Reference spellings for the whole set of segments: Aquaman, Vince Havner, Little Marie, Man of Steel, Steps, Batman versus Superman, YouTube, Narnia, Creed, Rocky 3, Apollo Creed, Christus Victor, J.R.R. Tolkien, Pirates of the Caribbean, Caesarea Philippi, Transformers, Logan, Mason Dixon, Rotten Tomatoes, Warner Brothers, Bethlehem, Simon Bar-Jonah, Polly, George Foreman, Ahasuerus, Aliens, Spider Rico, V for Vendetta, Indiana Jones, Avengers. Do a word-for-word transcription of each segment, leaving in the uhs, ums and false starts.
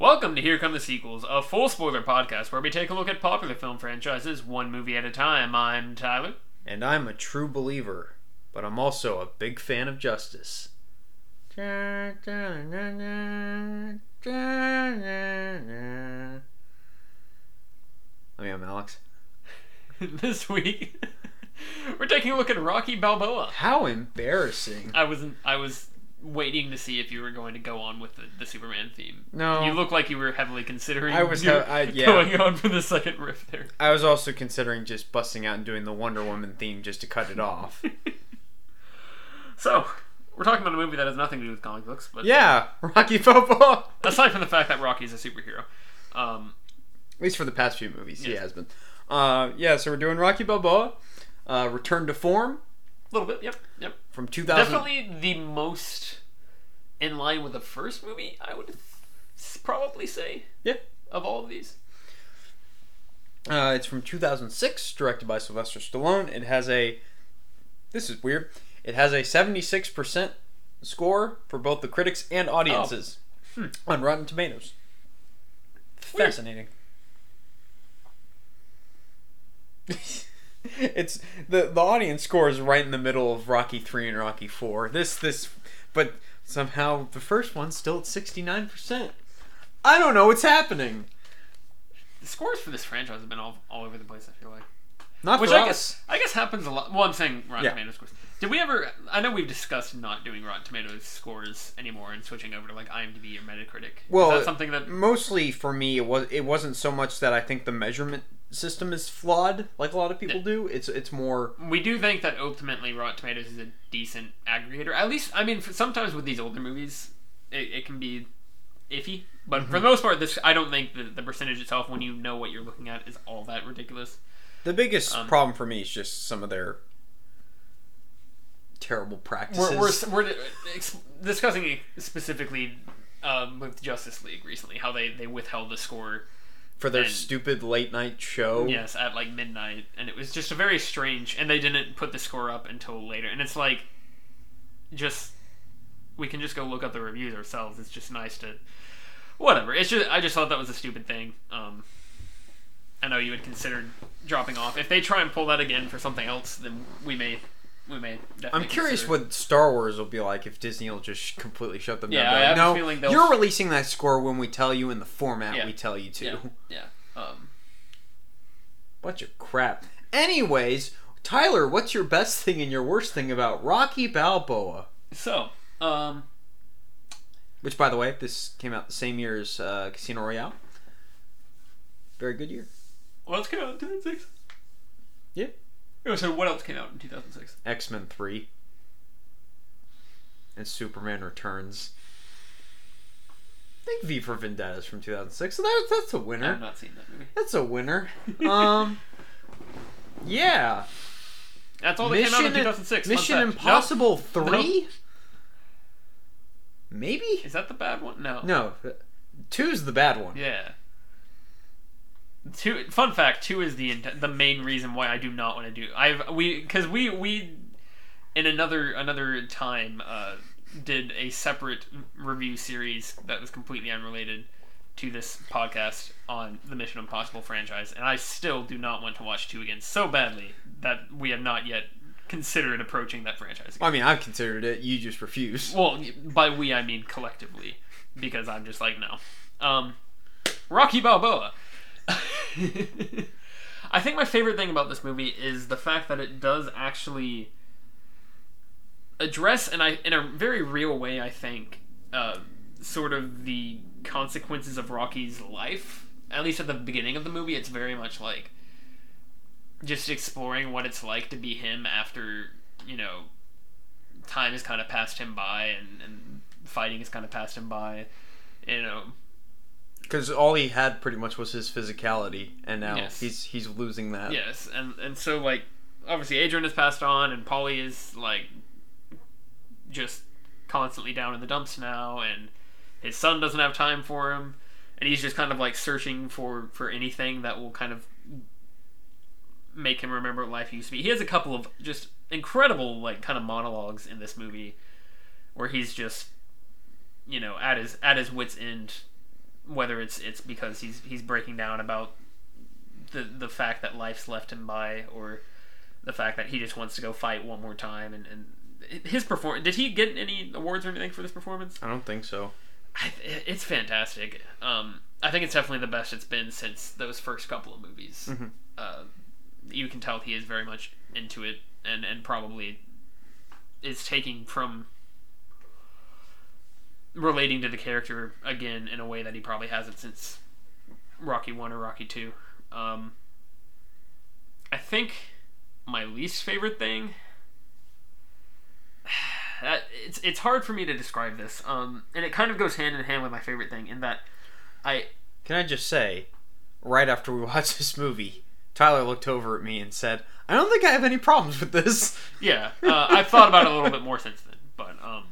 Welcome to Here Come the Sequels, a full spoiler podcast where we take a look at popular film franchises one movie at a time. I'm Tyler. And I'm a true believer, but I'm also a big fan of justice. I mean, I'm Alex. This week, we're taking a look at Rocky Balboa. How embarrassing. I was... I was... waiting to see if you were going to go on with the, the Superman theme. No. You look like you were heavily considering I was, I, yeah. going on for the second riff there. I was also considering just busting out and doing the Wonder Woman theme just to cut it off. So, we're talking about a movie that has nothing to do with comic books. But yeah, uh, Rocky Balboa. Aside from the fact that Rocky's a superhero. Um, At least for the past few movies, yeah. He has been. Uh, yeah, so we're doing Rocky Balboa, uh, Return to Form. A little bit, yep, yep. From two thousand... Definitely the most in line with the first movie, I would probably say. Yeah. Of all of these. Uh, it's from two thousand six, directed by Sylvester Stallone. It has a... This is weird. It has a seventy-six percent score for both the critics and audiences oh. hmm. on Rotten Tomatoes. Weird. Fascinating. It's the the audience score is right in the middle of Rocky three and Rocky four. This this, but somehow the first one's still at sixty-nine percent. I don't know what's happening. The scores for this franchise have been all, all over the place. I feel like not which for I us. Guess, I guess happens a lot. Well, I'm saying Rotten yeah. Tomatoes scores. Did we ever? I know we've discussed not doing Rotten Tomatoes scores anymore and switching over to like IMDb or Metacritic. Well, is that something that mostly for me it was it wasn't so much that I think the measurement system is flawed like a lot of people do. It's it's more we do think that ultimately Rotten Tomatoes is a decent aggregator. At least I mean sometimes with these older movies it, it can be iffy, but mm-hmm. for the most part this I don't think the, the percentage itself when you know what you're looking at is all that ridiculous. The biggest um, problem for me is just some of their terrible practices. We're, we're, we're discussing specifically um, with Justice League recently how they, they withheld the score for their and, stupid late night show. Yes, at like midnight. And it was just a very strange... And they didn't put the score up until later. And it's like... Just... We can just go look up the reviews ourselves. It's just nice to... Whatever. It's just I just thought that was a stupid thing. Um, I know you had considered dropping off. If they try and pull that again for something else, then we may... We may definitely I'm curious consider. What Star Wars will be like if Disney will just completely shut them yeah, down. I have no, a feeling they'll... You're releasing that score when we tell you in the format yeah. we tell you to. Yeah. yeah. Um. Bunch of crap. Anyways, Tyler, what's your best thing and your worst thing about Rocky Balboa? So, um... Which, by the way, this came out the same year as uh, Casino Royale. Very good year. Well, it's came out in two thousand six. Yeah. So what else came out in two thousand six? X-Men three. And Superman Returns. I think V for Vendetta is from two thousand six. So that, that's a winner. I've not seen that movie. That's a winner. Um, yeah. That's all that Mission, came out in two thousand six. Mission Impossible no. three? No. Maybe? Is that the bad one? No. No. two's the bad one. Yeah. Two, fun fact, two is the the main reason why I do not want to do I've we because we we in another another time uh, did a separate review series that was completely unrelated to this podcast on the Mission Impossible franchise, and I still do not want to watch two again so badly that we have not yet considered approaching that franchise again. I mean, I've considered it. You just refuse. Well, by we I mean collectively, because I'm just like no. Um, Rocky Balboa. I think my favorite thing about this movie is the fact that it does actually address, and I in a very real way, I think, uh, sort of the consequences of Rocky's life. At least at the beginning of the movie, it's very much like just exploring what it's like to be him after, you know, time has kind of passed him by and, and fighting has kind of passed him by, you know. Because all he had pretty much was his physicality, and now yes. he's he's losing that. Yes, and and so, like, obviously Adrian has passed on, and Polly is, like, just constantly down in the dumps now, and his son doesn't have time for him, and he's just kind of, like, searching for, for anything that will kind of make him remember what life used to be. He has a couple of just incredible, like, kind of monologues in this movie where he's just, you know, at his at his wit's end, whether it's it's because he's he's breaking down about the the fact that life's left him by, or the fact that he just wants to go fight one more time. And, and his performance, did he get any awards or anything for this performance? I don't think so. I, it's fantastic. Um, I think it's definitely the best it's been since those first couple of movies. Mm-hmm. Uh, you can tell he is very much into it, and, and probably is taking from relating to the character again in a way that he probably hasn't since Rocky one or Rocky two. Um, I think my least favorite thing, that, it's it's hard for me to describe this, um, and it kind of goes hand in hand with my favorite thing in that I... Can I just say, right after we watched this movie, Tyler looked over at me and said, I don't think I have any problems with this. Yeah, uh, I've thought about it a little bit more since then, but um,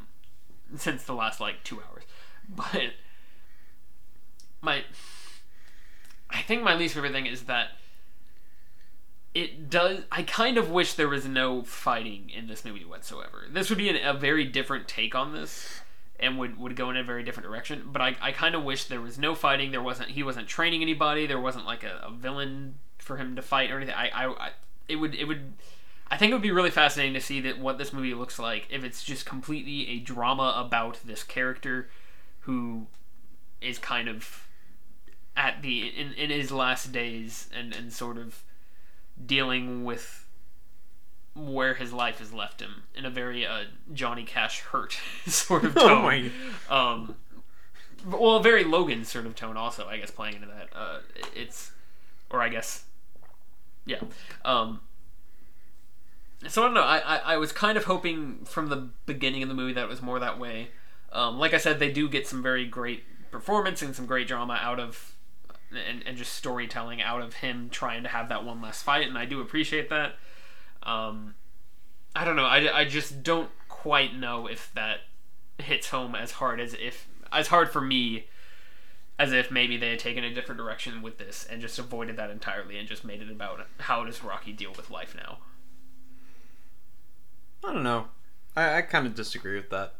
since the last, like, two hours. But my... I think my least favorite thing is that it does... I kind of wish there was no fighting in this movie whatsoever. This would be an, a very different take on this, and would, would go in a very different direction, but I, I kind of wish there was no fighting. There wasn't... He wasn't training anybody. There wasn't, like, a, a villain for him to fight or anything. I, I, I... It would... It would... I think it would be really fascinating to see that what this movie looks like if it's just completely a drama about this character who is kind of... at the in, in his last days and, and sort of dealing with where his life has left him in a very uh, Johnny Cash hurt sort of tone. Oh my God. Um, well, a very Logan sort of tone also, I guess, playing into that. Uh, it's, or I guess, yeah. Um, so I don't know. I, I, I was kind of hoping from the beginning of the movie that it was more that way. Um, like I said, they do get some very great performance and some great drama out of... And, and just storytelling out of him trying to have that one last fight, and I do appreciate that. Um, I don't know. I, I just don't quite know if that hits home as hard as if... As hard for me as if maybe they had taken a different direction with this and just avoided that entirely and just made it about how does Rocky deal with life now. I don't know. I, I kind of disagree with that.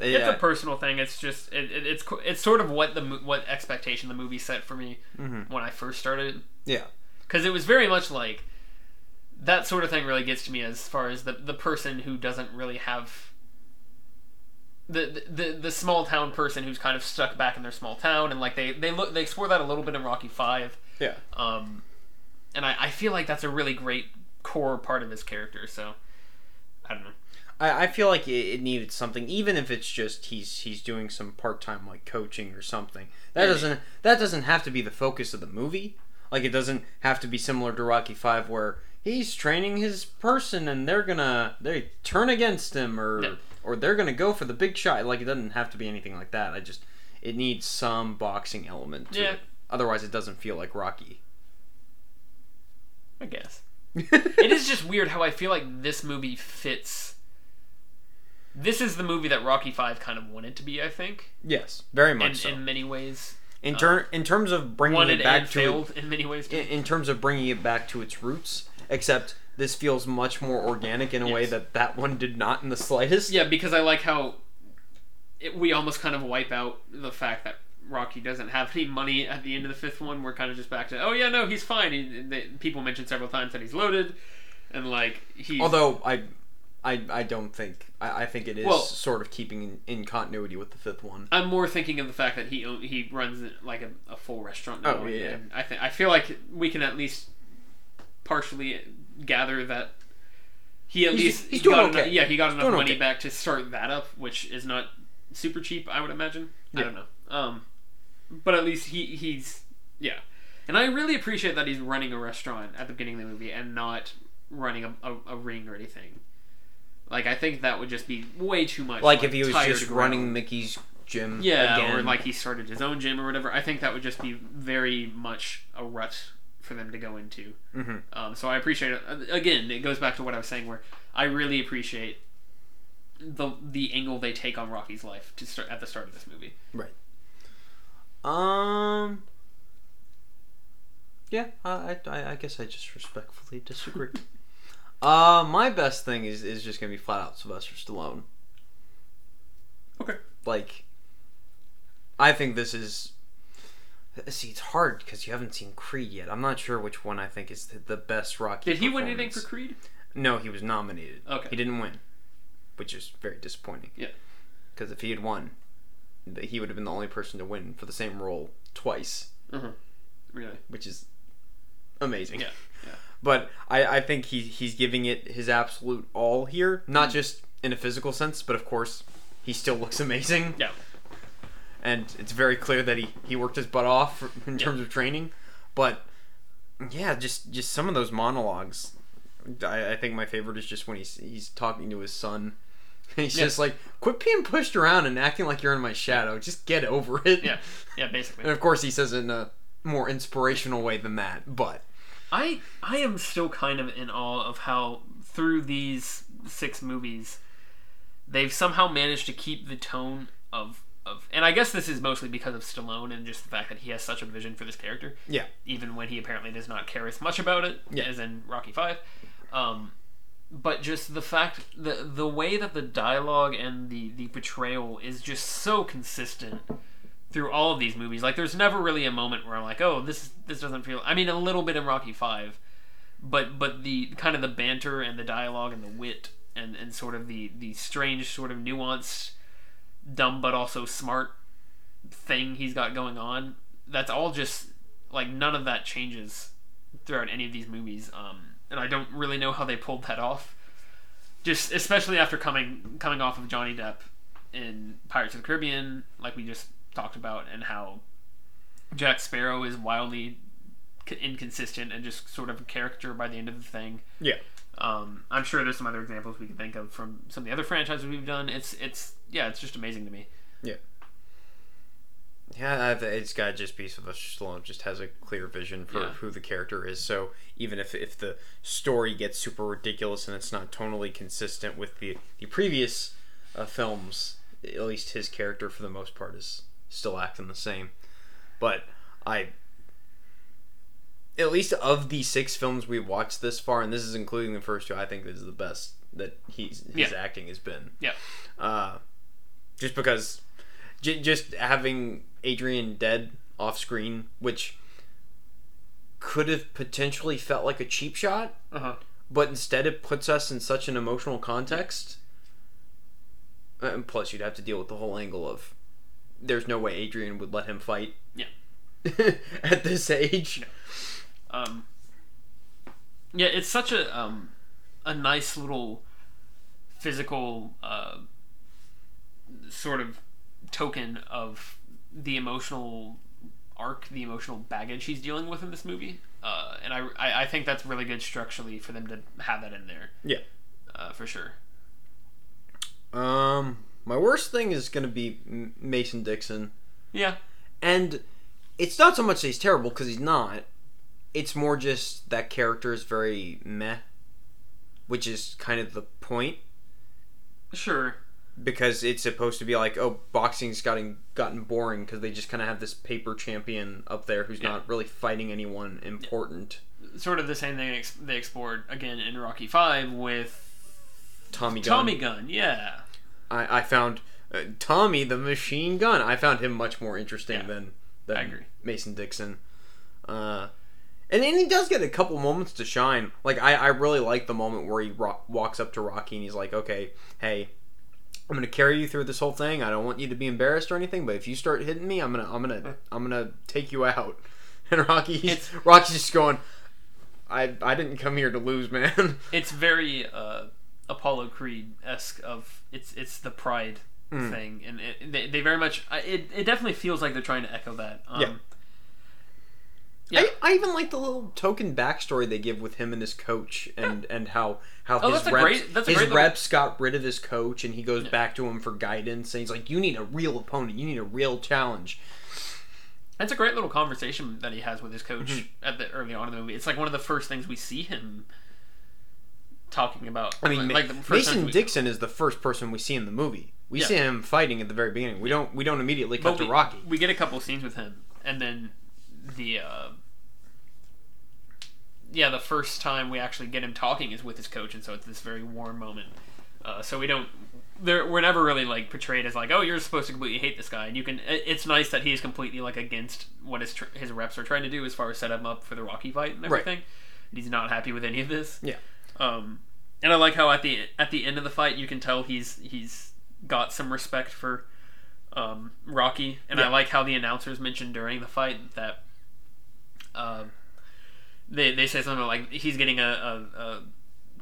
Yeah. It's a personal thing. It's just it, it, it's it's sort of what the what expectation the movie set for me mm-hmm. when I first started. Yeah, because it was very much like that sort of thing really gets to me as far as the the person who doesn't really have the the the small town person who's kind of stuck back in their small town, and like they they look they explore that a little bit in Rocky five. Yeah, um, and I, I feel like that's a really great core part of his character. So I don't know. I feel like it needed something, even if it's just he's he's doing some part-time like coaching or something. That doesn't that doesn't have to be the focus of the movie. Like it doesn't have to be similar to Rocky five where he's training his person and they're gonna they turn against him or no. or they're gonna go for the big shot. Like it doesn't have to be anything like that. I just it needs some boxing element to yeah. it. Otherwise, it doesn't feel like Rocky. I guess it is just weird how I feel like this movie fits. This is the movie that Rocky five kind of wanted to be, I think. Yes, very much in, so. In many ways. In, ter- um, in terms of bringing it back to... Wanted and failed in many ways. In, in terms of bringing it back to its roots, except this feels much more organic in a yes. way that that one did not in the slightest. Yeah, because I like how it, we almost kind of wipe out the fact that Rocky doesn't have any money at the end of the fifth one. We're kind of just back to, oh yeah, no, he's fine. He, they, people mentioned several times that he's loaded, and like he's... Although, I... I, I don't think... I, I think it is well, sort of keeping in, in continuity with the fifth one. I'm more thinking of the fact that he he runs like a, a full restaurant now. Oh, yeah. And I, th- I feel like we can at least partially gather that he at he's, least... He's doing got okay. Enough, yeah, he got he's enough money okay. back to start that up, which is not super cheap, I would imagine. Yeah. I don't know. Um, but at least he he's... Yeah. And I really appreciate that he's running a restaurant at the beginning of the movie and not running a, a, a ring or anything. Like, I think that would just be way too much. Like, like if he was just running Mickey's gym yeah, again. Or like he started his own gym or whatever. I think that would just be very much a rut for them to go into. Mm-hmm. Um, so I appreciate it. Again, it goes back to what I was saying where I really appreciate the the angle they take on Rocky's life to start at the start of this movie. Right. Um... Yeah, I, I, I guess I just respectfully disagree. Uh, my best thing is, is just going to be flat out Sylvester Stallone. Okay. Like, I think this is... See, it's hard because you haven't seen Creed yet. I'm not sure which one I think is the best Rocky. Did he win anything for Creed? No, he was nominated. Okay. He didn't win, which is very disappointing. Yeah. Because if he had won, he would have been the only person to win for the same role twice. Mm-hmm. Really? Which is amazing. Yeah. Yeah. But I, I think he he's giving it his absolute all here. Not mm. just in a physical sense, but of course, he still looks amazing. Yeah. And it's very clear that he, he worked his butt off for, in yeah. terms of training. But, yeah, just, just some of those monologues. I, I think my favorite is just when he's, he's talking to his son. And he's yeah. just like, quit being pushed around and acting like you're in my shadow. Just get over it. Yeah, yeah, basically. And, of course, he says it in a more inspirational way than that. But I, I am still kind of in awe of how, through these six movies, they've somehow managed to keep the tone of... Of, and I guess this is mostly because of Stallone and just the fact that he has such a vision for this character. Yeah. Even when he apparently does not care as much about it yeah. as in Rocky five. Um, but just the fact, the the way that the dialogue and the, the portrayal is just so consistent through all of these movies. Like, there's never really a moment where I'm like, oh, this this doesn't feel... I mean, a little bit in Rocky five, but but the kind of the banter and the dialogue and the wit and, and sort of the, the strange sort of nuanced... dumb but also smart thing he's got going on, that's all just like, none of that changes throughout any of these movies, um and I don't really know how they pulled that off, just especially after coming coming off of Johnny Depp in Pirates of the Caribbean, like we just talked about, and how Jack Sparrow is wildly inconsistent and just sort of a character by the end of the thing. Yeah. Um, I'm sure there's some other examples we can think of from some of the other franchises we've done. It's it's yeah, it's just amazing to me. Yeah, yeah, it's got to just be Sylvester Stallone just has a clear vision for yeah. who the character is. So even if if the story gets super ridiculous and it's not tonally consistent with the the previous uh, films, at least his character for the most part is still acting the same. But I. At least of the six films we've watched this far, and this is including the first two, I think this is the best that he's, his yeah. acting has been. Yeah. Uh, just because... J- just having Adrian dead off-screen, which could have potentially felt like a cheap shot, uh-huh. but instead it puts us in such an emotional context. And plus, you'd have to deal with the whole angle of there's no way Adrian would let him fight yeah. at this age. No. Um, yeah, it's such a um, a nice little physical uh, sort of token of the emotional arc, the emotional baggage he's dealing with in this movie, uh, and I, I, I think that's really good structurally for them to have that in there. Yeah, uh, for sure. Um, my worst thing is going to be Mason Dixon. Yeah, and it's not so much that he's terrible, because he's not. It's more just that character is very meh, which is kind of the point. Sure. Because it's supposed to be like, oh, boxing's gotten, gotten boring because they just kind of have this paper champion up there who's yeah. not really fighting anyone important. Sort of the same thing they explored, again, in Rocky five with... Tommy Gun. Tommy Gun, yeah. I, I found uh, Tommy the Machine Gun. I found him much more interesting yeah. than, than I agree. Mason Dixon. Uh... And, and he does get a couple moments to shine. Like, I, I really like the moment where he ro- walks up to Rocky and he's like, okay, hey, I'm going to carry you through this whole thing. I don't want you to be embarrassed or anything, but if you start hitting me, I'm going to I'm going to I'm going to take you out. And Rocky's Rocky's just going, I I didn't come here to lose, man. It's very uh, Apollo Creed-esque of it's it's the pride mm. thing, and it, they they very much it it definitely feels like they're trying to echo that. Um yeah. Yeah. I, I even like the little token backstory they give with him and his coach, and, yeah. and how, how oh, his, that's reps, a great, that's a his great reps little... got rid of his coach, and he goes yeah. back to him for guidance, and he's like, you need a real opponent, you need a real challenge. That's a great little conversation that he has with his coach mm-hmm. at the early on in the movie. It's like one of the first things we see him talking about. I mean, like, Ma- like Mason Dixon is the first person we see in the movie. We yeah. see him fighting at the very beginning. We yeah. don't we don't immediately cut but to we, Rocky. We get a couple scenes with him, and then... The uh, yeah, the first time we actually get him talking is with his coach, and so it's this very warm moment. Uh, so we don't they're, we're never really like portrayed as like, oh, you're supposed to completely hate this guy, and you can. It's nice that he's completely like against what his tr- his reps are trying to do as far as set him up for the Rocky fight and everything. Right. He's not happy with any of this. Yeah. Um, and I like how at the at the end of the fight, you can tell he's he's got some respect for um, Rocky, and yeah. I like how the announcers mentioned during the fight that um, they they say something like he's getting a. a, a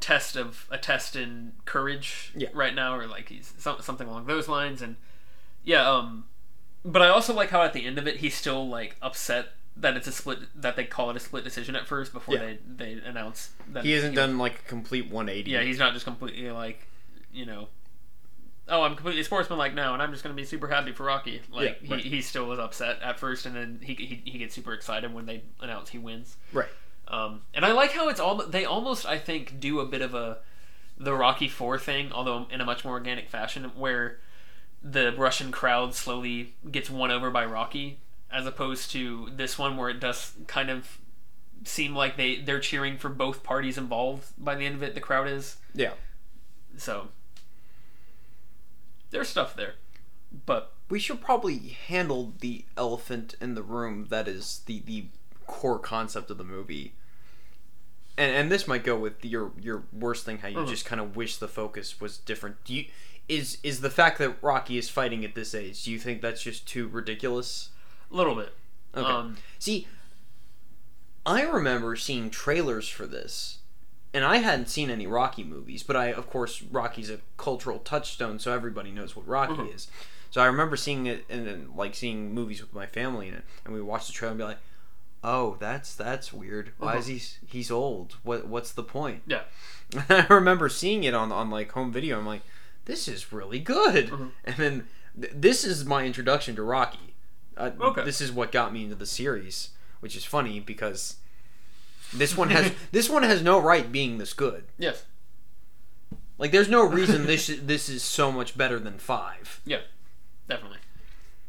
test of a test in courage yeah. right now, or like he's some, something along those lines. And yeah um but I also like how at the end of it he's still like upset that it's a split, that they call it a split decision at first before yeah. they they announce that he hasn't done know, like a complete one eighty. Yeah he's not just completely like, you know, oh, I'm completely sportsmanlike now and I'm just gonna be super happy for Rocky. Like yeah, right. he, he still was upset at first, and then he, he he gets super excited when they announce he wins. Right. Um, and I like how it's all, they almost, I think, do a bit of a, the Rocky four thing, although in a much more organic fashion, where the Russian crowd slowly gets won over by Rocky, as opposed to this one where it does kind of seem like they, they're cheering for both parties involved by the end of it, the crowd is. Yeah. So, there's stuff there. But we should probably handle the elephant in the room that is the, the core concept of the movie. And and this might go with your your worst thing, how you mm-hmm. just kind of wish the focus was different. Do you, is is the fact that Rocky is fighting at this age, do you think that's just too ridiculous? A little bit. Okay. Um, See, I remember seeing trailers for this, and I hadn't seen any Rocky movies, but I, of course, Rocky's a cultural touchstone, so everybody knows what Rocky mm-hmm. is. So I remember seeing it, and then, like, seeing movies with my family in it, and we watched the trailer and be like, oh, that's that's weird. Why uh-huh. is he he's old? What what's the point? Yeah. I remember seeing it on, on like home video. I'm like, this is really good. Uh-huh. And then th- this is my introduction to Rocky. Uh, okay. This is what got me into the series, which is funny because this one has this one has no right being this good. Yes. Like, there's no reason this this is so much better than five. Yeah. Definitely.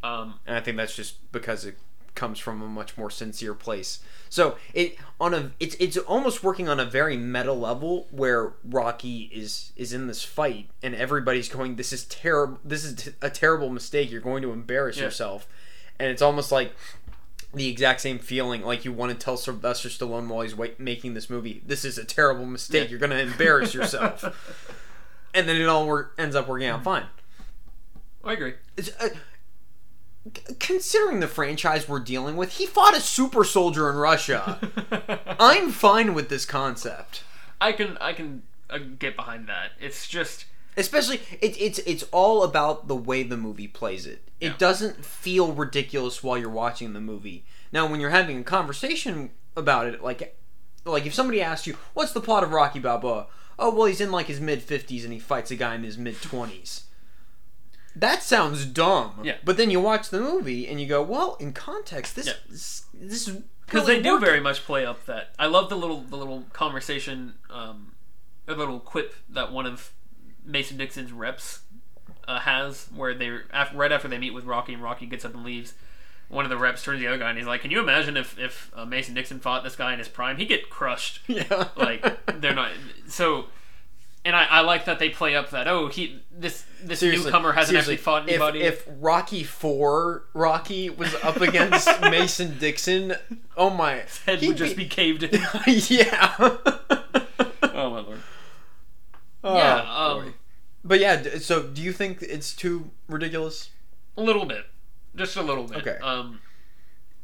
Um, and I think that's just because it comes from a much more sincere place. So it on a it's it's almost working on a very meta level where Rocky is is in this fight and everybody's going, this is terrible, this is t- a terrible mistake, you're going to embarrass yeah. yourself. And it's almost like the exact same feeling, like you want to tell Sylvester Stallone while he's wait- making this movie, this is a terrible mistake, yeah. you're going to embarrass yourself. And then it all work- ends up working out fine. I agree. It's, uh, considering the franchise we're dealing with, he fought a super soldier in Russia. I'm fine with this concept. I can I can uh, get behind that. It's just, especially it, it's it's all about the way the movie plays it. It yeah. doesn't feel ridiculous while you're watching the movie. Now, when you're having a conversation about it, like like if somebody asks you, "What's the plot of Rocky Balboa?" Oh, well, he's in like his mid fifties and he fights a guy in his mid twenties. That sounds dumb. Yeah. But then you watch the movie and you go, well, in context, this yeah. this, this is because really they working. Do very much play up that. I love the little the little conversation, um, a little quip that one of Mason Dixon's reps uh, has, where they after, right after they meet with Rocky and Rocky gets up and leaves. One of the reps turns to the other guy and he's like, "Can you imagine if if uh, Mason Dixon fought this guy in his prime? He'd get crushed." Yeah. Like they're not so. And I, I like that they play up that, oh, he this this seriously, newcomer hasn't actually fought anybody. If, if Rocky four Rocky was up against Mason Dixon, oh my. His head would just be, be caved in. Yeah. Oh, my Lord. Oh, yeah. Um, but yeah, so do you think it's too ridiculous? A little bit. Just a little bit. Okay. Um,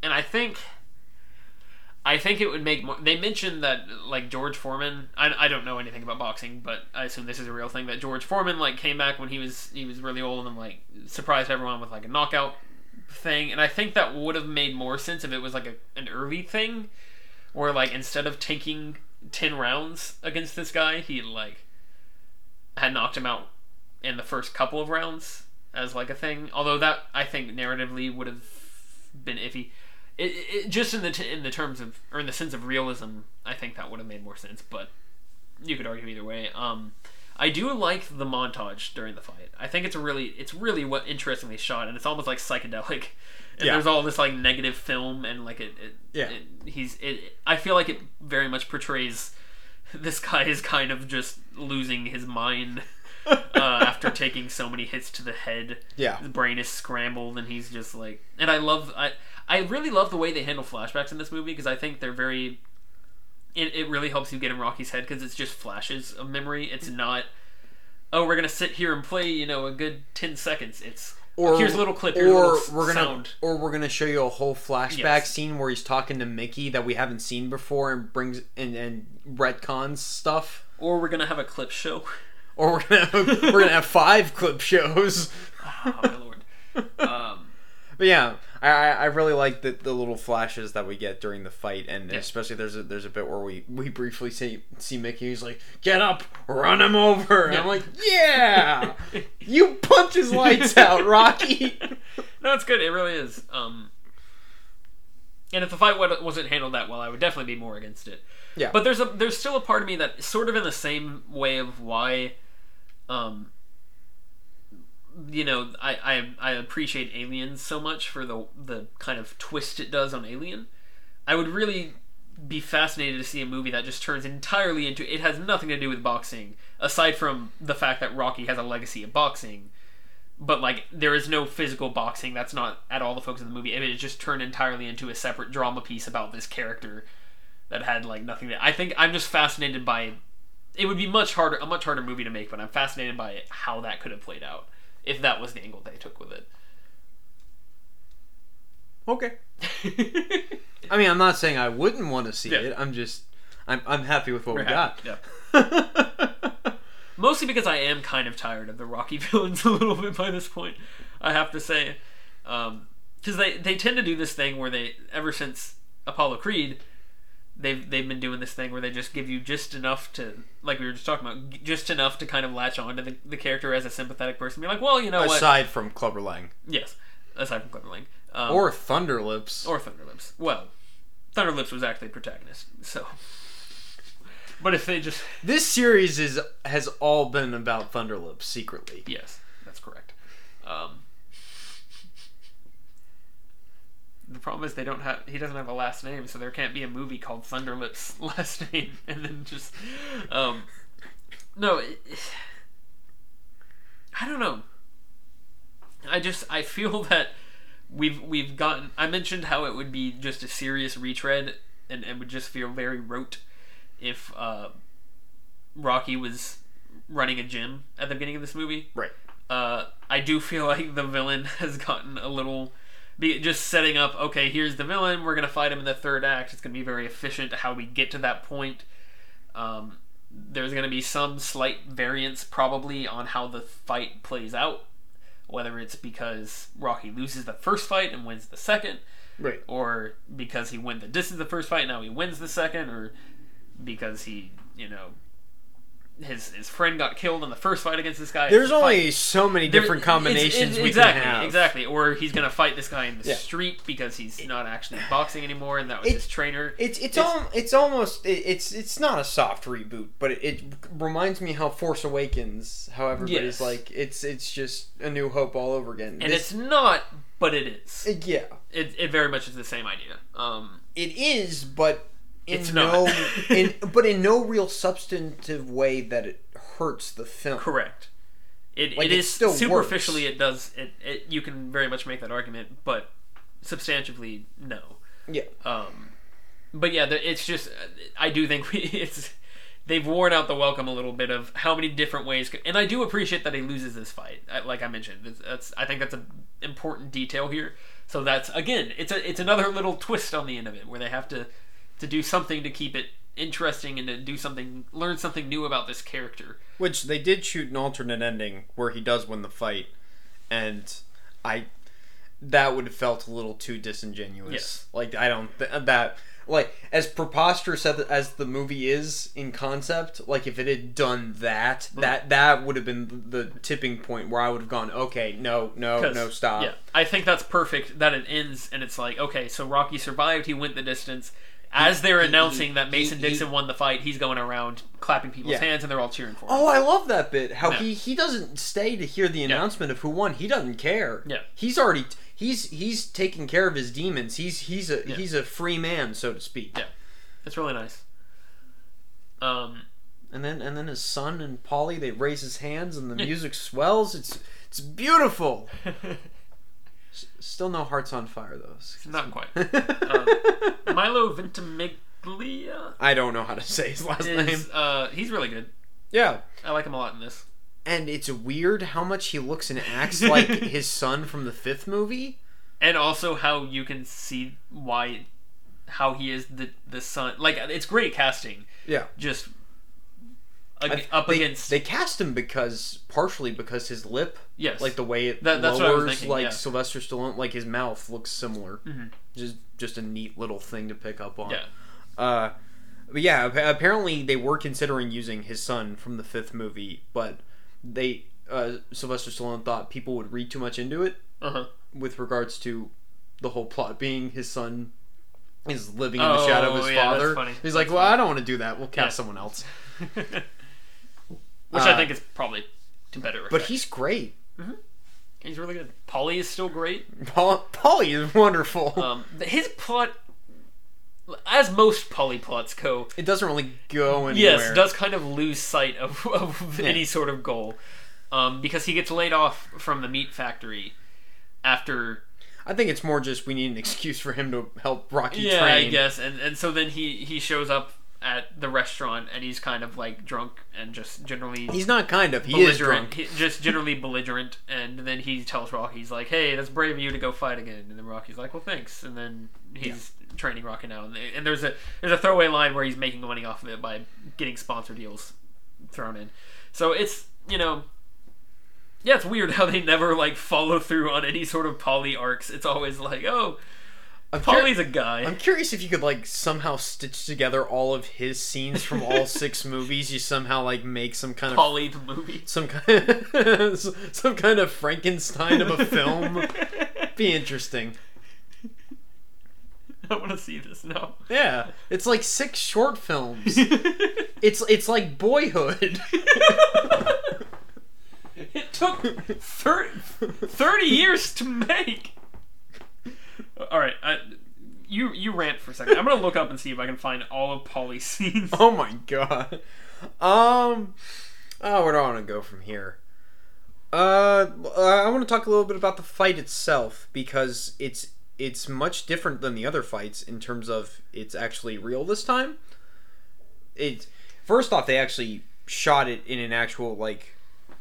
and I think... I think it would make more... They mentioned that, like, George Foreman... I, I don't know anything about boxing, but I assume this is a real thing, that George Foreman, like, came back when he was he was really old and, like, surprised everyone with, like, a knockout thing. And I think that would have made more sense if it was, like, a, an Irving thing, where, like, instead of taking ten rounds against this guy, he, like, had knocked him out in the first couple of rounds as, like, a thing. Although that, I think, narratively would have been iffy. It, it, just in the t- in the terms of, or in the sense of realism, I think that would have made more sense, but you could argue either way. Um, I do like the montage during the fight. I think it's a really it's really what interestingly shot, and it's almost like psychedelic. And yeah. there's all this like negative film and like it. it yeah. It, he's. It, I feel like it very much portrays this guy is kind of just losing his mind uh, after taking so many hits to the head. Yeah. The brain is scrambled, and he's just like... And I love... I I really love the way they handle flashbacks in this movie, because I think they're very... It, it really helps you get in Rocky's head, because it's just flashes of memory. It's not, oh, we're going to sit here and play, you know, a good ten seconds. It's... Or, here's a little clip, here's or a little we're gonna, sound. Or we're going to show you a whole flashback yes. scene where he's talking to Mickey that we haven't seen before and brings and, and retcons stuff. Or we're going to have a clip show. Or we're going to we're gonna have five clip shows. Oh, my lord. Um, but yeah, I I really like the, the little flashes that we get during the fight. And yeah. especially there's a, there's a bit where we, we briefly see, see Mickey. He's like, get up, run him over. And yeah. I'm like, yeah. You punch his lights out, Rocky. No, it's good. It really is. Um, and if the fight wasn't handled that well, I would definitely be more against it. Yeah. But there's a there's still a part of me that sort of in the same way of why, um, you know, I, I I appreciate Aliens so much for the the kind of twist it does on Alien. I would really be fascinated to see a movie that just turns entirely into it has nothing to do with boxing. Aside from the fact that Rocky has a legacy of boxing, but like there is no physical boxing. That's not at all the focus of the movie. I mean, it just turned entirely into a separate drama piece about this character that had like nothing to... I think I'm just fascinated by... It would be much harder, a much harder movie to make, but I'm fascinated by how that could have played out if that was the angle they took with it. Okay. I mean, I'm not saying I wouldn't want to see yeah. it. I'm just... I'm I'm happy with what We're we happy. got. Yeah. Mostly because I am kind of tired of the Rocky villains a little bit by this point, I have to say. Because um, they, they tend to do this thing where they, ever since Apollo Creed, they've, they've been doing this thing where they just give you just enough to, like we were just talking about, just enough to kind of latch on to the, the character as a sympathetic person. Be like, well, you know what? Aside from Clubber Lang. Yes, aside from Clubber Lang. Um, or Thunder Lips. Or Thunder Lips. Well, Thunder Lips was actually a protagonist, so... But if they just... This series is has all been about Thunder Lips, secretly. Yes, that's correct. Um, the problem is they don't have... He doesn't have a last name, so there can't be a movie called Thunder Lips Last Name, and then just... Um, no, it, I don't know. I just... I feel that we've we've gotten... I mentioned how it would be just a serious retread, and it would just feel very rote if uh, Rocky was running a gym at the beginning of this movie. Right. Uh, I do feel like the villain has gotten a little... Just setting up, okay, here's the villain, we're going to fight him in the third act, it's going to be very efficient how we get to that point. Um, there's going to be some slight variance probably on how the fight plays out, whether it's because Rocky loses the first fight and wins the second, right, or because he went the distance the first fight and now he wins the second, or... because he, you know, his his friend got killed in the first fight against this guy. There's only fight. so many different there, combinations it's, it's, we exactly, can have. Exactly, exactly. Or he's going to fight this guy in the yeah. street because he's not actually boxing anymore, and that was it, his trainer. It's it's it's, al- it's almost it, it's it's not a soft reboot, but it, it reminds me how Force Awakens, how everybody's yes. like it's it's just A New Hope all over again. And this, it's not, but it is. It, yeah, it it very much is the same idea. Um, it is, but. In it's no, not. in, but in no real substantive way that it hurts the film. Correct. It like it, it is still superficially works. It does it, it. You can very much make that argument, but substantively no. Yeah. Um. But yeah, it's just I do think we, it's they've worn out the welcome a little bit of how many different ways, and I do appreciate that he loses this fight. Like I mentioned, that's I think that's an important detail here. So that's again, it's a it's another little twist on the end of it where they have to. To do something to keep it interesting and to do something, learn something new about this character. Which they did shoot an alternate ending where he does win the fight, and I that would have felt a little too disingenuous. Yes. Like I don't th- that like as preposterous as the movie is in concept. Like if it had done that, mm-hmm. that that would have been the tipping point where I would have gone, okay, no, no, no, stop. Yeah, I think that's perfect that it ends and it's like, okay, so Rocky survived. He went the distance. As they're announcing that Mason Dixon won the fight, he's going around clapping people's yeah. hands, and they're all cheering for him. Oh, I love that bit. How no. he, he doesn't stay to hear the announcement no. of who won. He doesn't care. Yeah. He's already he's he's taking care of his demons. He's he's a yeah. he's a free man, so to speak. Yeah. That's really nice. Um and then and then his son and Polly, they raise his hands and the music swells. It's it's beautiful. S- still no Hearts on Fire though. Not quite. uh, Milo Ventimiglia. I don't know how to say his last is, name. Uh, he's really good. Yeah, I like him a lot in this. And it's weird how much he looks and acts like his son from the fifth movie. And also how you can see why, how he is the the son. Like, it's great casting. Yeah. Just ag- up they, against... They cast him because, partially because his lip, yes, like the way it that, that's lowers, what I was thinking, like yeah. Sylvester Stallone, like his mouth looks similar. Mm-hmm. Just just a neat little thing to pick up on. Yeah. Uh, but yeah, apparently they were considering using his son from the fifth movie, but they uh, Sylvester Stallone thought people would read too much into it. Uh-huh. With regards to the whole plot being his son is living in the oh, shadow of his yeah, father. That's funny. He's that's like, funny. Well, I don't want to do that. We'll cast yeah. someone else. Which uh, I think is probably to better effect. But he's great. Mm-hmm. He's really good. Polly is still great. Paul, Polly is wonderful. Um, his plot, as most Polly plots go, it doesn't really go anywhere. Yes, it does kind of lose sight of, of yeah. any sort of goal. Um, because he gets laid off from the meat factory after... I think it's more just we need an excuse for him to help Rocky yeah, train. Yeah, I guess. And and so then he, he shows up at the restaurant and he's kind of like drunk and just generally... He's not kind of. He is drunk. He, just generally belligerent. And then he tells Rocky, he's like, hey, that's brave of you to go fight again. And then Rocky's like, well, thanks. And then he's yeah. training Rocky now. And, they, and there's a there's a throwaway line where he's making money off of it by getting sponsor deals thrown in. So it's, you know... Yeah, it's weird how they never, like, follow through on any sort of Polly arcs. It's always like, oh, I'm Polly's cur- a guy. I'm curious if you could, like, somehow stitch together all of his scenes from all six movies. You somehow, like, make some kind of... Polly the movie. Some kind of, some kind of Frankenstein of a film. Be interesting. I want to see this now. Yeah. It's like six short films. it's It's like Boyhood. It took thirty years to make. All right, I, you you rant for a second. I'm gonna look up and see if I can find all of Polly's scenes. Oh my god. Um, oh, where do I want to go from here? Uh, I want to talk a little bit about the fight itself because it's it's much different than the other fights in terms of it's actually real this time. It first off, they actually shot it in an actual like.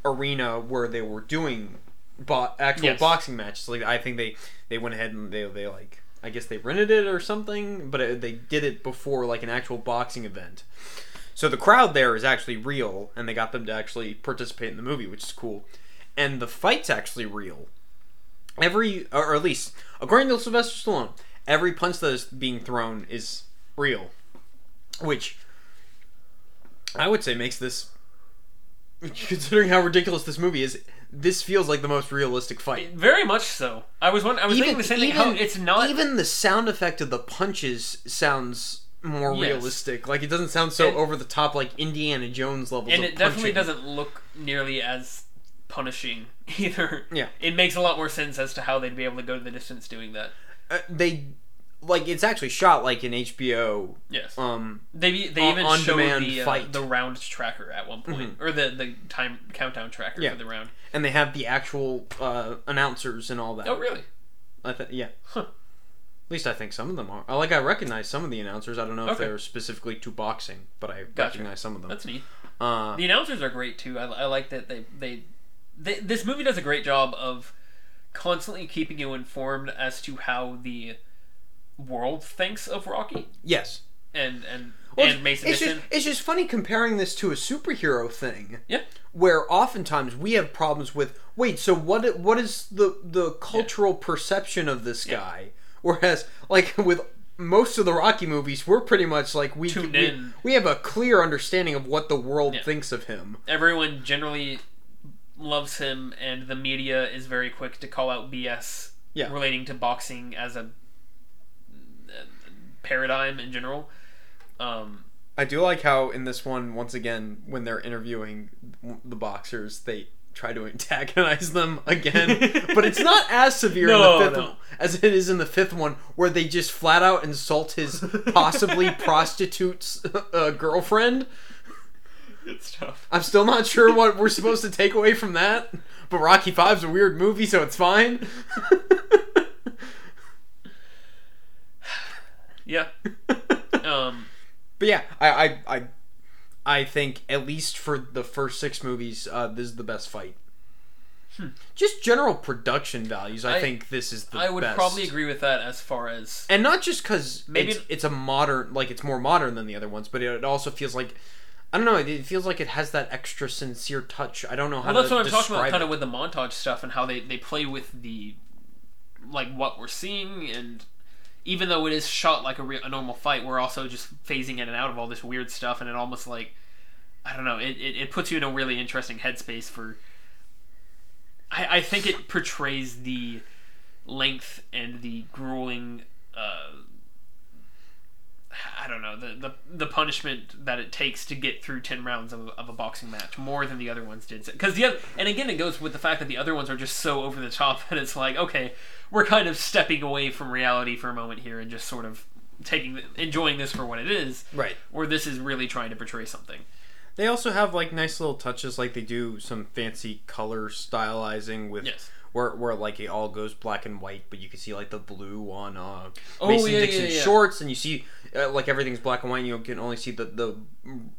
arena where they were doing bo- actual yes. boxing matches. Like I think they, they went ahead and they they like I guess they rented it or something, but it, they did it before like an actual boxing event. So the crowd there is actually real, and they got them to actually participate in the movie, which is cool. And the fight's actually real. Every or at least according to Sylvester Stallone, every punch that is being thrown is real, which I would say makes this. Considering how ridiculous this movie is, this feels like the most realistic fight. Very much so. I was one. I was even, thinking the same even, thing. How it's not even the sound effect of the punches sounds more yes. realistic. Like it doesn't sound so over the top, like Indiana Jones levels. And of it punching. Definitely doesn't look nearly as punishing either. Yeah, it makes a lot more sense as to how they'd be able to go to the distance doing that. Uh, they like it's actually shot like an H B O. Yes. Um. They they even on, showed on the uh, the round tracker at one point, mm-hmm. or the, the time countdown tracker yeah. for the round. And they have the actual uh, announcers and all that. Oh really? I th- yeah. Huh. At least I think some of them are. Like I recognize some of the announcers. I don't know okay. if they're specifically to boxing, but I gotcha. recognize some of them. That's neat. Uh, the announcers are great too. I, I like that they, they they this movie does a great job of constantly keeping you informed as to how the world thinks of Rocky. Yes. And and, well, and Mason Dixon. It's just, it's just funny comparing this to a superhero thing. Yeah. Where oftentimes we have problems with, wait, so what? what is the, the cultural yeah. perception of this yeah. guy? Whereas, like, with most of the Rocky movies, we're pretty much like, we Tuned we, in. we have a clear understanding of what the world yeah. thinks of him. Everyone generally loves him, and the media is very quick to call out B S yeah. relating to boxing as a paradigm in general. um I do like how in this one, once again, when they're interviewing the boxers, they try to antagonize them again, but it's not as severe no, in the fifth no. one, as it is in the fifth one, where they just flat out insult his possibly prostitute's uh, girlfriend. good stuff. I'm still not sure what we're supposed to take away from that, but Rocky V's a weird movie, so it's fine. Yeah. Um, but yeah, I, I I I think at least for the first six movies, uh, this is the best fight. Hmm. Just general production values, I, I think this is the best. I would best. probably agree with that as far as... And not just because maybe it's, it's a modern... Like, it's more modern than the other ones, but it also feels like... I don't know, it feels like it has that extra sincere touch. I don't know how well, to describe it. That's what I'm talking about, kind of with the montage stuff and how they, they play with the... Like, what we're seeing, and... Even though it is shot like a, real, a normal fight, we're also just phasing in and out of all this weird stuff, and it almost like... I don't know, it, it, it puts you in a really interesting headspace for... I, I think it portrays the length and the grueling, uh, I don't know, the, the the punishment that it takes to get through ten rounds of, of a boxing match more than the other ones did. Because the other, and again, it goes with the fact that the other ones are just so over the top that it's like, okay, we're kind of stepping away from reality for a moment here and just sort of taking enjoying this for what it is. Right. Or this is really trying to portray something. They also have like nice little touches, like they do some fancy color stylizing with yes. where where like it all goes black and white, but you can see like the blue on uh, oh, Mason yeah, Dixon yeah, yeah. shorts, and you see uh, like everything's black and white, and you can only see the, the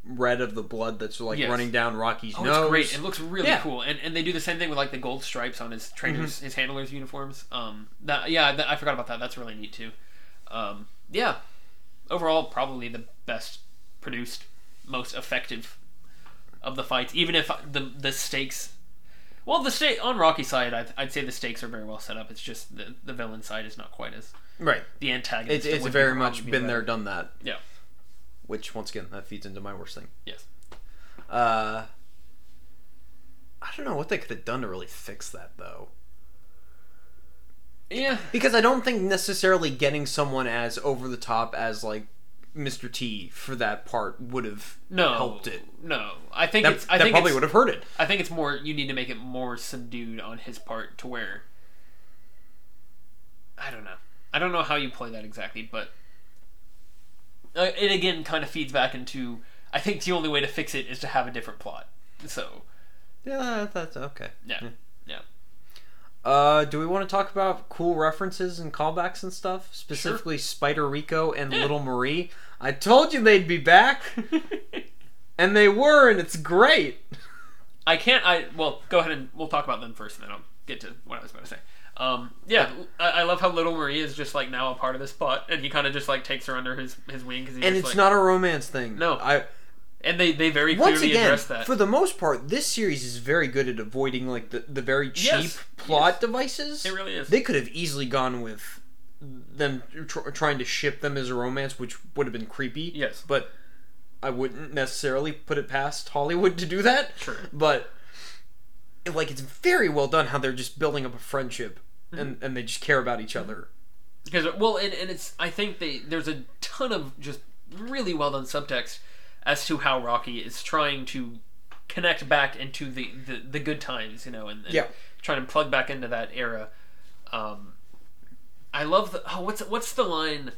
red of the blood that's like yes. running down Rocky's oh, nose. It's great. It looks really yeah. cool, and and they do the same thing with like the gold stripes on his trainers, mm-hmm. his handlers' uniforms. Um, that yeah, that, I forgot about that. That's really neat too. Um, yeah, overall probably the best produced, most effective. Of the fights, even if the the stakes, well, the state on Rocky's side, I'd, I'd say the stakes are very well set up. It's just the the villain side is not quite as right. The antagonist, it's, it's very much been there, done that. Yeah, which once again that feeds into my worst thing. Yes. Uh, I don't know what they could have done to really fix that though. Yeah, because I don't think necessarily getting someone as over the top as like. Mister T for that part would have no, helped it. No, I think that, it's, I that think probably would have hurt it. I think it's more you need to make it more subdued on his part to where I don't know. I don't know how you play that exactly, but uh, it again kind of feeds back into I think the only way to fix it is to have a different plot. So yeah, that's okay. Yeah, yeah. yeah. Uh, do we want to talk about cool references and callbacks and stuff? Specifically sure. Spider Rico and yeah. Little Marie. I told you they'd be back. And they were, and it's great. I can't, I, well, go ahead and we'll talk about them first, and then I'll get to what I was about to say. Um, yeah, I, I love how Little Marie is just, like, now a part of this plot, and he kind of just, like, takes her under his, his wing. Cause he's and just it's like, not a romance thing. No. I... And they, they very clearly Once again, address that. For the most part, this series is very good at avoiding like the, the very cheap yes, plot yes. devices. It really is. They could have easily gone with them tr- trying to ship them as a romance, which would have been creepy. Yes. But I wouldn't necessarily put it past Hollywood to do that. Sure. But like it's very well done how they're just building up a friendship mm-hmm. and, and they just care about each other. Because well, and, and it's I think they there's a ton of just really well done subtext. As to how Rocky is trying to connect back into the, the, the good times, you know, and, and yeah. trying to plug back into that era. Um, I love the oh, what's what's the line?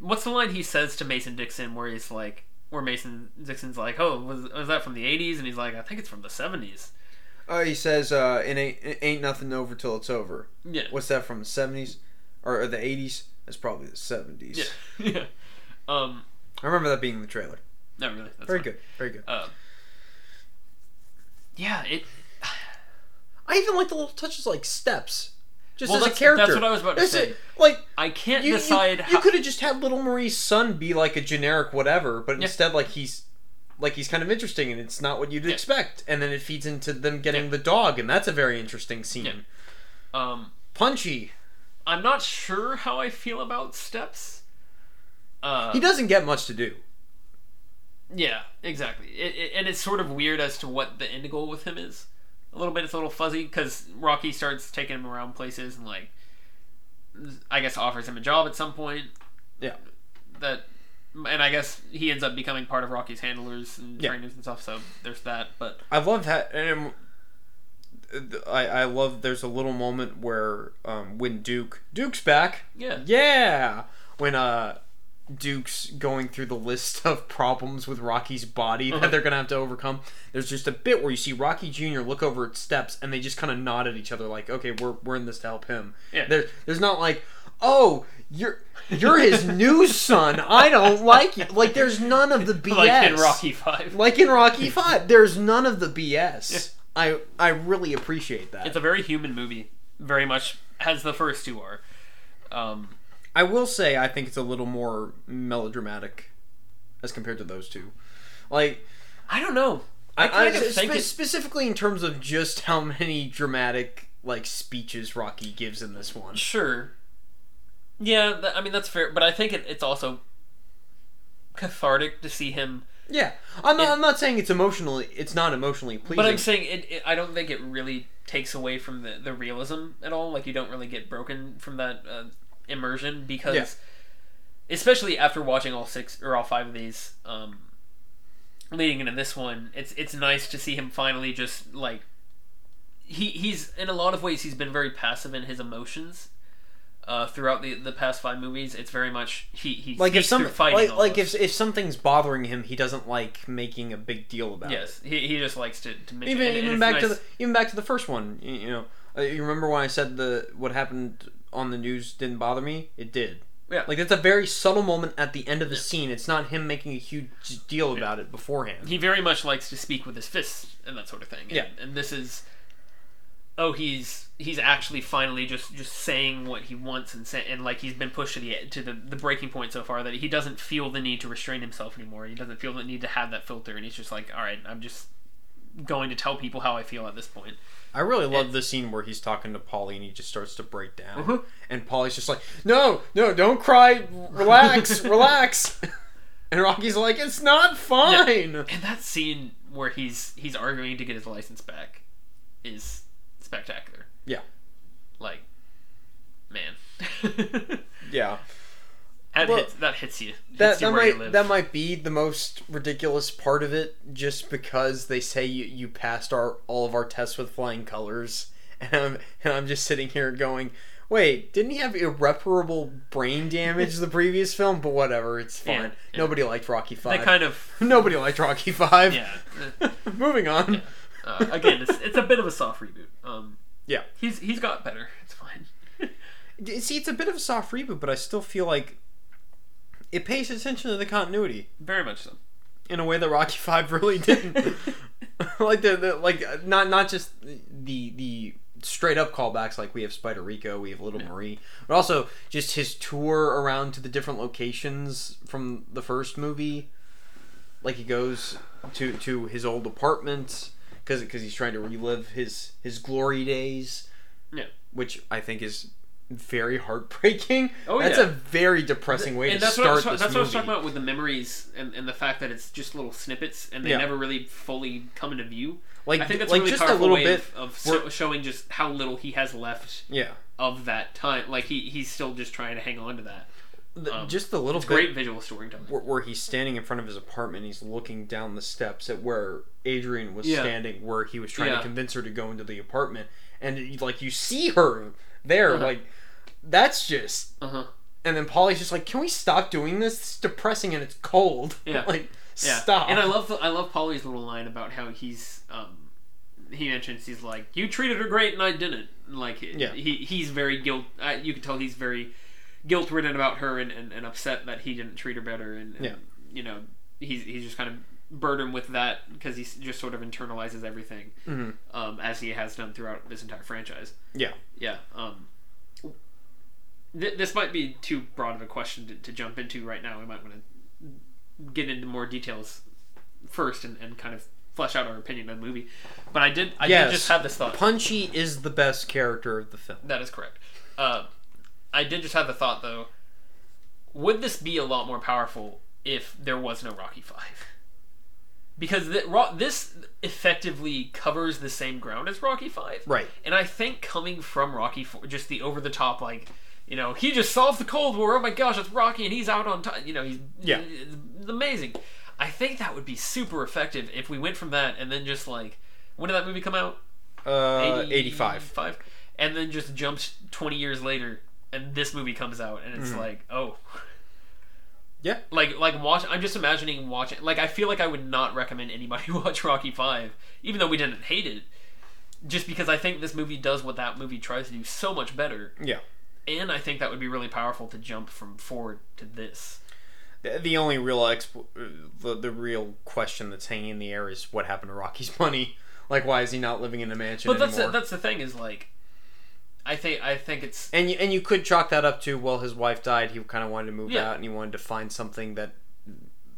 What's the line he says to Mason Dixon where he's like, where Mason Dixon's like, oh, was, was that from the eighties? And he's like, I think it's from the seventies. Oh, uh, he says, uh, it ain't it ain't nothing over till it's over. Yeah. What's that from the seventies or, or the eighties? It's probably the seventies. Yeah. Yeah. Um, I remember that being in the trailer. No, really. That's very funny. good. Very good. Uh, yeah, it. I even like the little touches like Steps, just well, as a character. That's what I was about to that's say. It. Like, I can't you, decide. You, how... you could have just had Little Marie's son be like a generic whatever, but yeah. instead, like he's, like he's kind of interesting, and it's not what you'd yeah. expect. And then it feeds into them getting yeah. the dog, and that's a very interesting scene. Yeah. Um, Punchy. I'm not sure how I feel about Steps. Uh, he doesn't get much to do. Yeah, exactly. It, it, and it's sort of weird as to what the end goal with him is. A little bit, it's a little fuzzy, because Rocky starts taking him around places and, like, I guess offers him a job at some point. Yeah. That, and I guess he ends up becoming part of Rocky's handlers and yeah. trainers and stuff, so there's that. But I love that, and I, I love there's a little moment where um, when Duke... Duke's back! Yeah. Yeah! When, uh... Duke's going through the list of problems with Rocky's body that they're going to have to overcome, there's just a bit where you see Rocky Junior look over at Steps and they just kind of nod at each other like, okay, we're we're in this to help him. Yeah. There, there's not like, oh, you're you're his new son. I don't like you. Like, there's none of the B S. Like in Rocky V. Like in Rocky V. There's none of the B S. Yeah. I, I really appreciate that. It's a very human movie. Very much as the first two are. Um... I will say I think it's a little more melodramatic as compared to those two. Like, I don't know. I, I, I spe- it... specifically in terms of just how many dramatic like speeches Rocky gives in this one. Sure. Yeah, th- I mean that's fair, but I think it, it's also cathartic to see him. Yeah, I'm not. It, I'm not saying it's emotionally. It's not emotionally pleasing. But I'm saying it, it. I don't think it really takes away from the the realism at all. Like you don't really get broken from that. Uh, immersion because yeah. especially after watching all six or all five of these um leading into this one, it's it's nice to see him finally just like he he's in a lot of ways he's been very passive in his emotions uh throughout the the past five movies. It's very much he he like if some fighting like, like if if something's bothering him, he doesn't like making a big deal about yes, it. Yes, he he just likes to, to make even it, even back nice. to the even back to the first one. You, you know, uh, you remember when I said the what happened on the news didn't bother me? It did. Yeah. Like, that's a very subtle moment at the end of the yeah. scene. It's not him making a huge deal yeah. about it beforehand. He very much likes to speak with his fists and that sort of thing. And, yeah. and this is... Oh, he's he's actually finally just, just saying what he wants and say, and like he's been pushed to the to the, the breaking point so far that he doesn't feel the need to restrain himself anymore. He doesn't feel the need to have that filter, and he's just like, alright, I'm just going to tell people how I feel at this point. I really love the scene where he's talking to Polly and he just starts to break down. Uh-huh. And Polly's just like, no, no, don't cry. Relax, relax. And Rocky's like, it's not fine. Yeah. And that scene where he's he's arguing to get his license back is spectacular. Yeah. Like, man. yeah. That, well, hits, that hits you. Hits that you that where might you live. That might be the most ridiculous part of it, just because they say you, you passed our all of our tests with flying colors, and I'm and I'm just sitting here going, wait, didn't he have irreparable brain damage the previous film? But whatever, it's fine. Yeah, yeah. Nobody liked Rocky Five. That kind of nobody liked Rocky Five. Yeah. Moving on. Yeah. Uh, again, it's it's a bit of a soft reboot. Um, yeah. He's he's got better. It's fine. See, it's a bit of a soft reboot, but I still feel like. It pays attention to the continuity. Very much so. In a way that Rocky Five really didn't. like the, the like not not just the the straight up callbacks like we have Spider Rico, we have Little yeah. Marie, but also just his tour around to the different locations from the first movie. Like he goes to, to his old apartment because because he's trying to relive his his glory days. Yeah. Which I think is very heartbreaking. Oh, that's yeah. a very depressing way and to start this movie. That's what I was talking about with the memories and, and the fact that it's just little snippets and they yeah. never really fully come into view. Like, I think that's like a really just a little way bit of, of showing just how little he has left yeah. of that time. Like he, he's still just trying to hang on to that. The, um, just the little bit, great visual storytelling. Where, where he's standing in front of his apartment, he's looking down the steps at where Adrian was yeah. standing, where he was trying yeah. to convince her to go into the apartment, and like you see her there, uh-huh. like. That's just... Uh-huh. And then Polly's just like, can we stop doing this? It's depressing and it's cold. Yeah. Like, yeah. stop. And I love the, I love Polly's little line about how he's... Um, he mentions he's like, you treated her great and I didn't. Like, yeah. he he's very guilt... Uh, you can tell he's very guilt-ridden about her and, and, and upset that he didn't treat her better. And, and yeah. you know, he's, he's just kind of burdened with that because he just sort of internalizes everything mm-hmm. um, as he has done throughout this entire franchise. Yeah. Yeah. Um... This might be too broad of a question to, to jump into right now. We might want to get into more details first and, and kind of flesh out our opinion on the movie. But I did I yes. did just have this thought. Punchy is the best character of the film. That is correct. Uh, I did just have the thought, though. Would this be a lot more powerful if there was no Rocky five? Because th- ro- this effectively covers the same ground as Rocky five. Right. And I think coming from Rocky four, just the over-the-top, like... You know, he just solved the Cold War. Oh my gosh, it's Rocky, and he's out on time. You know, he's yeah. it's amazing. I think that would be super effective if we went from that and then just like, when did that movie come out? Uh, eighty-five. Five, and then just jumped twenty years later, and this movie comes out, and it's mm-hmm. like, oh, Yeah. Like, like watch. I'm just imagining watching. Like, I feel like I would not recommend anybody watch Rocky five, even though we didn't hate it, just because I think this movie does what that movie tries to do so much better. Yeah. And I think that would be really powerful to jump from forward to this. The, the only real expo- the, the real question that's hanging in the air is what happened to Rocky's money. Like, why is he not living in a mansion anymore? But that's the, that's the thing is, like, I think I think it's... And you, and you could chalk that up to, well, his wife died, he kind of wanted to move yeah. out, and he wanted to find something that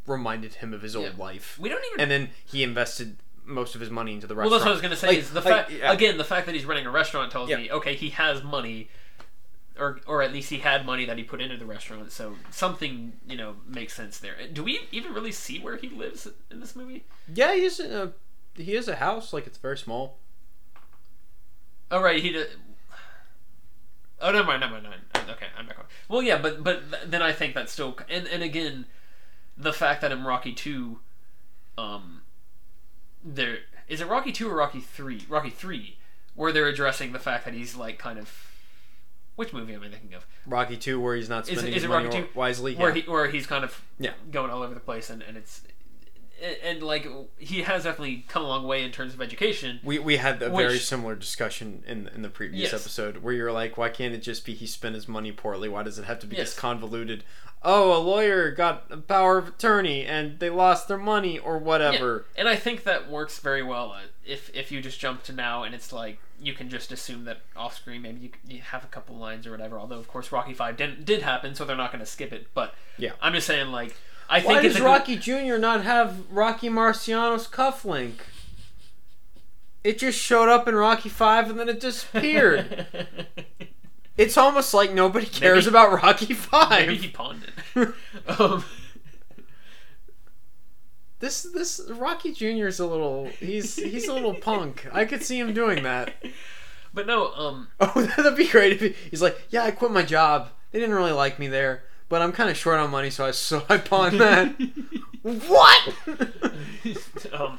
reminded him of his yeah. old life. We don't even... And then he invested most of his money into the restaurant. Well, that's what I was going to say. Like, is the like, fa- yeah. Again, the fact that he's running a restaurant tells yeah. me, okay, he has money, or or at least he had money that he put into the restaurant, so something, you know, makes sense there. Do we even really see where he lives in this movie? Yeah, he's in a, he has a house, like, it's very small. Oh, right, he... Did, Oh, never mind, never mind, never mind. Okay, I'm back on. Well, yeah, but but th- then I think that's still... And, and again, the fact that in Rocky two, um, there... Is it Rocky two or Rocky three? Rocky three, where they're addressing the fact that he's, like, kind of... Which movie am I thinking of? Rocky two, where he's not spending is, is his money Rocky two, wisely? Where, yeah. he, where he's kind of yeah. going all over the place, and, and it's... And, and, like, he has definitely come a long way in terms of education. We we had a which, very similar discussion in in the previous yes. episode where you're like, why can't it just be he spent his money poorly? Why does it have to be yes. this convoluted, oh, a lawyer got a power of attorney and they lost their money or whatever. Yeah. And I think that works very well if if you just jump to now and it's like, you can just assume that off screen maybe you, you have a couple lines or whatever. Although, of course, Rocky five did, did happen, so they're not going to skip it. But yeah. I'm just saying, like... I Why think does it's Rocky good... Junior not have Rocky Marciano's cufflink? It just showed up in Rocky five and then it disappeared. It's almost like nobody cares maybe, about Rocky five. Maybe he pawned it. um. This this Rocky Junior is a little he's he's a little punk. I could see him doing that. But no, um. Oh, that'd be great if he, he's like, yeah, I quit my job. They didn't really like me there. But I'm kind of short on money, so I so I pawned that. What? um,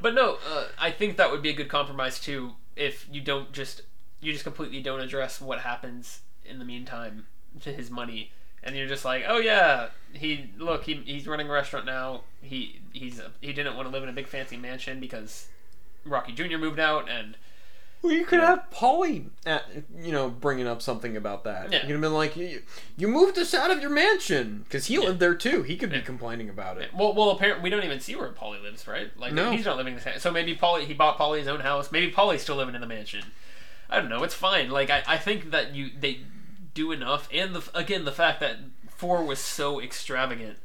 but no, uh, I think that would be a good compromise too. If you don't just you just completely don't address what happens in the meantime to his money, and you're just like, oh yeah, he look he he's running a restaurant now. He he's a, he didn't want to live in a big fancy mansion because Rocky Junior moved out and. Well, you could yeah. have Polly, at, you know, bringing up something about that. Yeah. You could have been like, you, you moved us out of your mansion. Because he yeah. lived there, too. He could yeah. be complaining about it. Well, well, apparently, we don't even see where Polly lives, right? Like, no. He's not living in this house. So maybe Polly, he bought Polly his own house. Maybe Polly's still living in the mansion. I don't know. It's fine. Like, I, I think that you they do enough. And, the, again, the fact that four was so extravagant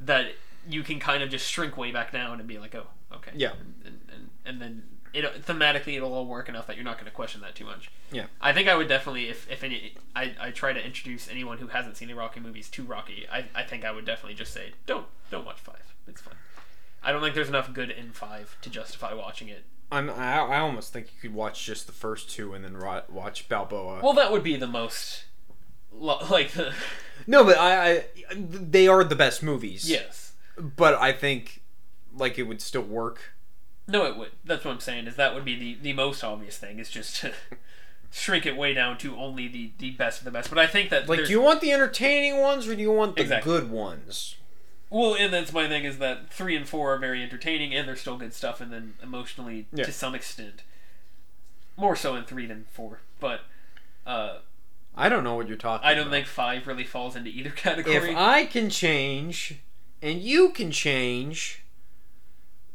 that you can kind of just shrink way back down and be like, oh, okay. Yeah. And, and, and then... It, thematically, it'll all work enough that you're not going to question that too much. Yeah, I think I would definitely, if if any, I, I try to introduce anyone who hasn't seen the Rocky movies to Rocky. I, I think I would definitely just say don't don't watch five. It's fine. I don't think there's enough good in five to justify watching it. I'm I, I almost think you could watch just the first two and then ro- watch Balboa. Well, that would be the most lo- like the no, but I, I they are the best movies. Yes, but I think like it would still work. No, it would. That's what I'm saying, is that would be the, the most obvious thing, is just to shrink it way down to only the, the best of the best. But I think that... Like, there's... do you want the entertaining ones, or do you want the exactly. good ones? Well, and that's my thing, is that three and four are very entertaining, and they're still good stuff, and then emotionally, yeah. to some extent. More so in three than four, but... Uh, I don't know what you're talking about. I don't about. think five really falls into either category. If I can change, and you can change...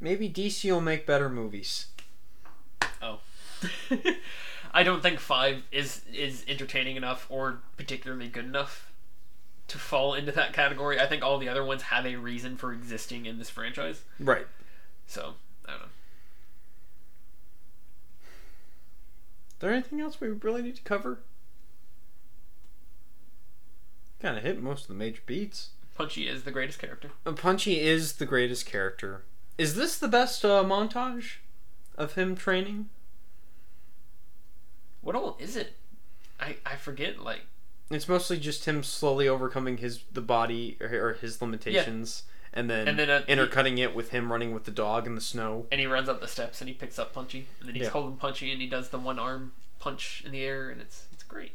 Maybe D C will make better movies. Oh. I don't think five is, is entertaining enough or particularly good enough to fall into that category. I think all the other ones have a reason for existing in this franchise. Right. So, I don't know. Is there anything else we really need to cover? Kind of hit most of the major beats. Punchy is the greatest character. Uh, Punchy is the greatest character. Is this the best uh, montage of him training? What all is it? I, I forget. Like it's mostly just him slowly overcoming his the body or, or his limitations, yeah. and then, and then uh, intercutting he, it with him running with the dog in the snow. And he runs up the steps and he picks up Punchy, and then he's yeah. holding Punchy, and he does the one arm punch in the air, and it's it's great.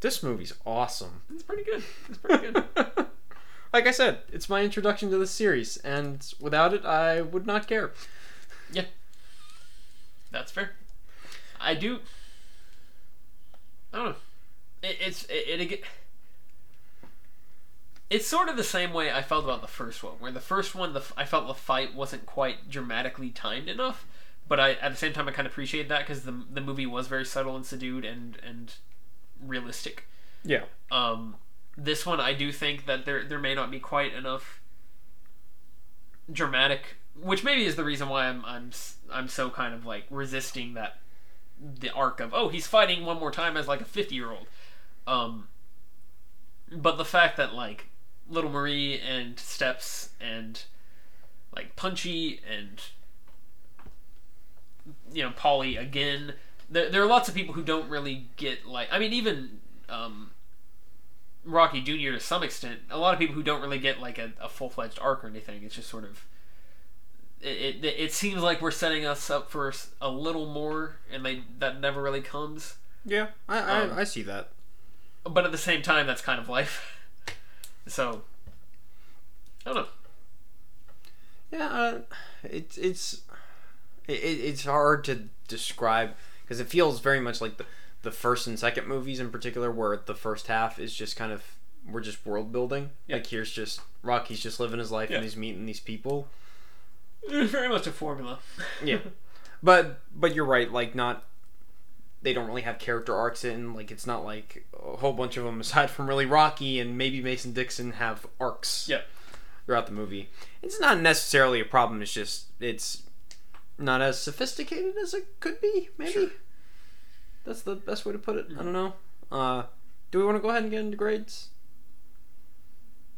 This movie's awesome. It's pretty good. It's pretty good. Like I said, it's my introduction to this series, and without it, I would not care. Yeah. That's fair. I do... I don't know. It, it's... It, it, it, it's sort of the same way I felt about the first one, where the first one, the I felt the fight wasn't quite dramatically timed enough, but I at the same time I kind of appreciated that because the the movie was very subtle and subdued and and realistic. Yeah. Um, this one I do think that there there may not be quite enough dramatic, which maybe is the reason why I'm I'm I'm so kind of like resisting that the arc of oh he's fighting one more time as like a fifty year old, um, but the fact that like Little Marie and Steps and like Punchy and you know Polly again. There, there are lots of people who don't really get like. I mean, even um, Rocky Junior to some extent. A lot of people who don't really get like a, a full fledged arc or anything. It's just sort of. It, it it seems like we're setting us up for a little more, and they that never really comes. Yeah, I I, um, I see that. But at the same time, that's kind of life. So, I don't know. Yeah, uh, it's it's it, it's hard to describe because it feels very much like the the first and second movies in particular, where the first half is just kind of we're just world building. Yeah. Like here's just Rocky's just living his life yeah. and he's meeting these people. It's very much a formula. yeah, but but you're right. Like not. They don't really have character arcs in, like, it's not like a whole bunch of them aside from really Rocky and maybe Mason Dixon have arcs yeah. throughout the movie. It's not necessarily a problem, it's just, it's not as sophisticated as it could be, maybe? Sure. That's the best way to put it, mm-hmm. I don't know. Uh, do we want to go ahead and get into grades?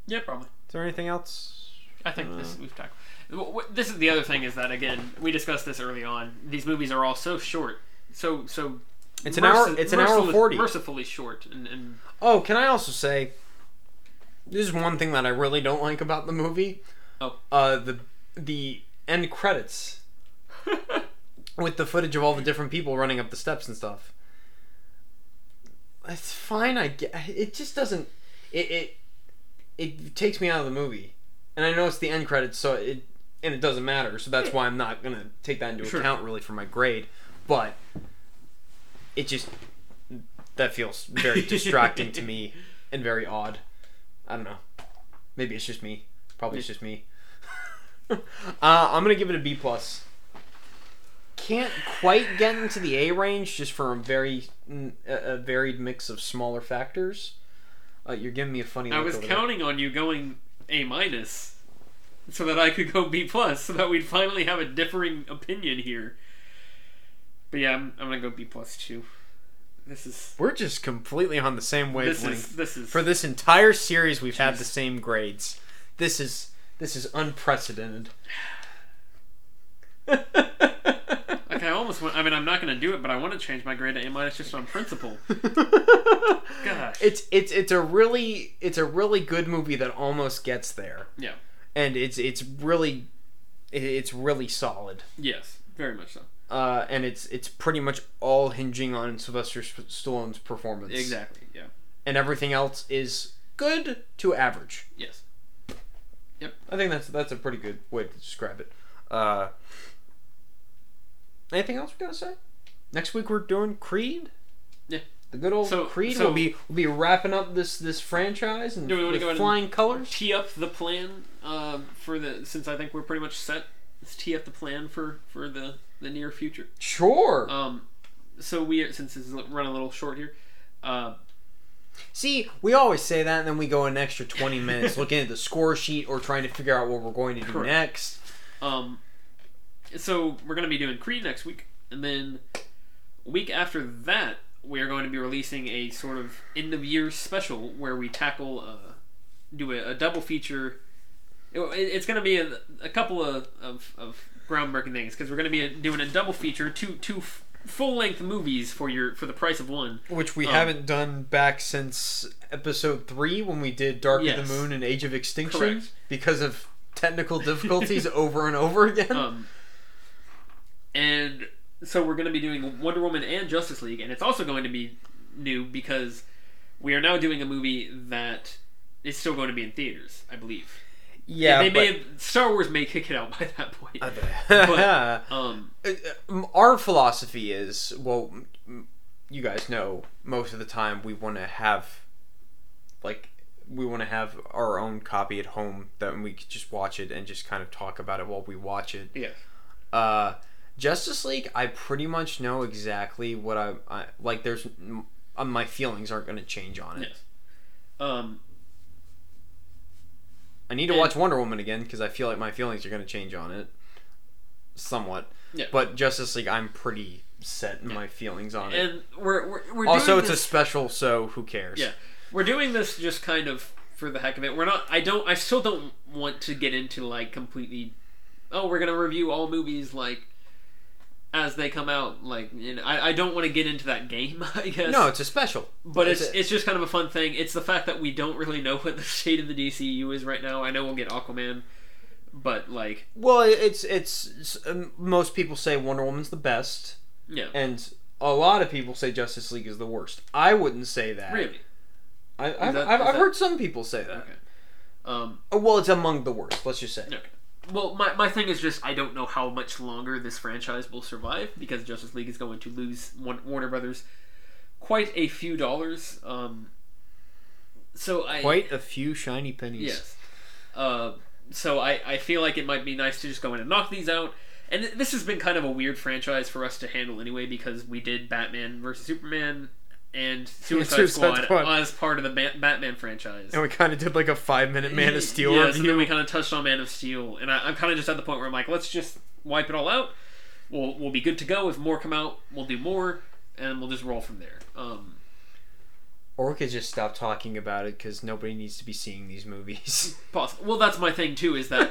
Yeah, probably. Is there anything else? I think uh, this we've talked about. This is the other thing is that, again, we discussed this early on, these movies are all so short, so, so... It's an Mercil- hour. It's an mercil- hour forty. Mercifully short. And, and oh, can I also say, this is one thing that I really don't like about the movie. Oh, uh, the the end credits with the footage of all the different people running up the steps and stuff. It's fine. I get, it just doesn't. It, it it takes me out of the movie, and I know it's the end credits, so it and it doesn't matter. So that's why I'm not gonna take that into sure. account really for my grade, but. It just that feels very distracting to me and very odd. I don't know. Maybe it's just me. Probably it's just me. uh, I'm gonna give it a B plus. Can't quite get into the A range just for a very a varied mix of smaller factors. Uh, you're giving me a funny. I look was over counting there. On you going A minus, so that I could go B plus, so that we'd finally have a differing opinion here. But yeah, I'm, I'm gonna go B plus two. This is we're just completely on the same wavelength. This is, this is for this entire series. We've geez. had the same grades. This is this is unprecedented. Okay, I almost want. I mean, I'm not gonna do it, but I want to change my grade to A minus just on principle. Gosh, it's it's it's a really it's a really good movie that almost gets there. Yeah, and it's it's really it's really solid. Yes, very much so. Uh, and it's it's pretty much all hinging on Sylvester Stallone's performance. Exactly, yeah. And everything else is good to average. Yes. Yep. I think that's that's a pretty good way to describe it. Uh, anything else we gotta say? Next week we're doing Creed. Yeah. The good old so, Creed. So we'll be we'll be wrapping up this this franchise and do we want with to go flying and colors. Tee up the plan uh, for the since I think we're pretty much set. Let's tee up the plan for for the. The near future. Sure. Um, so we are, since this is run a little short here. Uh, See, we always say that, and then we go an extra twenty minutes looking at the score sheet or trying to figure out what we're going to do correct. next. Um, so we're going to be doing Creed next week, and then week after that, we are going to be releasing a sort of end of year special where we tackle uh, do a, a double feature. It, it's going to be a, a couple of of. of groundbreaking things because we're going to be doing a double feature, two two f- full length movies for your for the price of one, which we um, haven't done back since episode three when we did Dark yes. of the Moon and Age of Extinction correct. because of technical difficulties over and over again. Um, and so we're going to be doing Wonder Woman and Justice League, and it's also going to be new because we are now doing a movie that is still going to be in theaters, I believe. Yeah, they but, may have, Star Wars may kick it out by that point. I bet. But, um, our philosophy is, well, you guys know, most of the time we want to have, like, we want to have our own copy at home that we could just watch it and just kind of talk about it while we watch it. Yeah. Uh, Justice League, I pretty much know exactly what I, I like. There's my feelings aren't going to change on it. Yes. Um. I need to and, watch Wonder Woman again because I feel like my feelings are going to change on it somewhat. Yeah. But Justice League, I'm pretty set in yeah. my feelings on and it. And we're, we're, we're also doing it's this, a special, so who cares? Yeah, we're doing this just kind of for the heck of it. We're not. I don't. I still don't want to get into like completely. Oh, we're gonna review all movies like as they come out. Like, you know, I, I don't want to get into that game. I guess no, it's a special. But That's it's it. it's just kind of a fun thing. It's the fact that we don't really know what the state of the D C U is right now. I know we'll get Aquaman, but like, well, it's it's, it's um, most people say Wonder Woman's the best. Yeah. And a lot of people say Justice League is the worst. I wouldn't say that. Really? I, I've, that, I've, I've that... heard some people say that. Okay. Um, well, it's among the worst, let's just say. Okay. Well, my, my thing is just I don't know how much longer this franchise will survive because Justice League is going to lose Warner Brothers quite a few dollars. Um, so I Quite a few shiny pennies. Yes. Uh, so I, I feel like it might be nice to just go in and knock these out. And this has been kind of a weird franchise for us to handle anyway because we did Batman versus Superman and Suicide Squad as part of the Bat- Batman franchise. And we kind of did like a five-minute Man of Steel yeah, review. And then we kind of touched on Man of Steel. And I, I'm kind of just at the point where I'm like, let's just wipe it all out. We'll we'll be good to go. If more come out, we'll do more. And we'll just roll from there. Um, or we could just stop talking about it because nobody needs to be seeing these movies. Possible. Well, that's my thing, too, is that...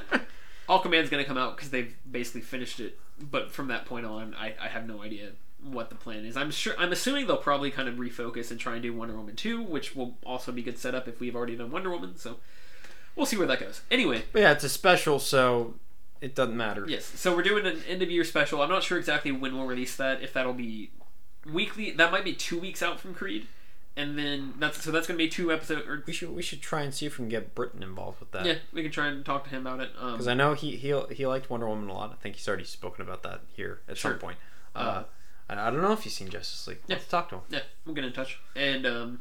Aquaman's going to come out because they've basically finished it, but from that point on, I, I have no idea what the plan is. I'm sure, I'm assuming they'll probably kind of refocus and try and do Wonder Woman two, which will also be good setup if we've already done Wonder Woman. So we'll see where that goes. Anyway, but yeah, it's a special, so it doesn't matter. Yes, so we're doing an end of year special. I'm not sure exactly when we'll release that. If that'll be weekly, that might be two weeks out from Creed. And then that's so that's gonna be two episodes. Or... We should we should try and see if we can get Britton involved with that. Yeah, we can try and talk to him about it. Because um, I know he he he liked Wonder Woman a lot. I think he's already spoken about that here at sure. some point. Uh, uh, and I don't know if he's seen Justice League. Let's yeah, talk to him. Yeah, we'll get in touch. And um,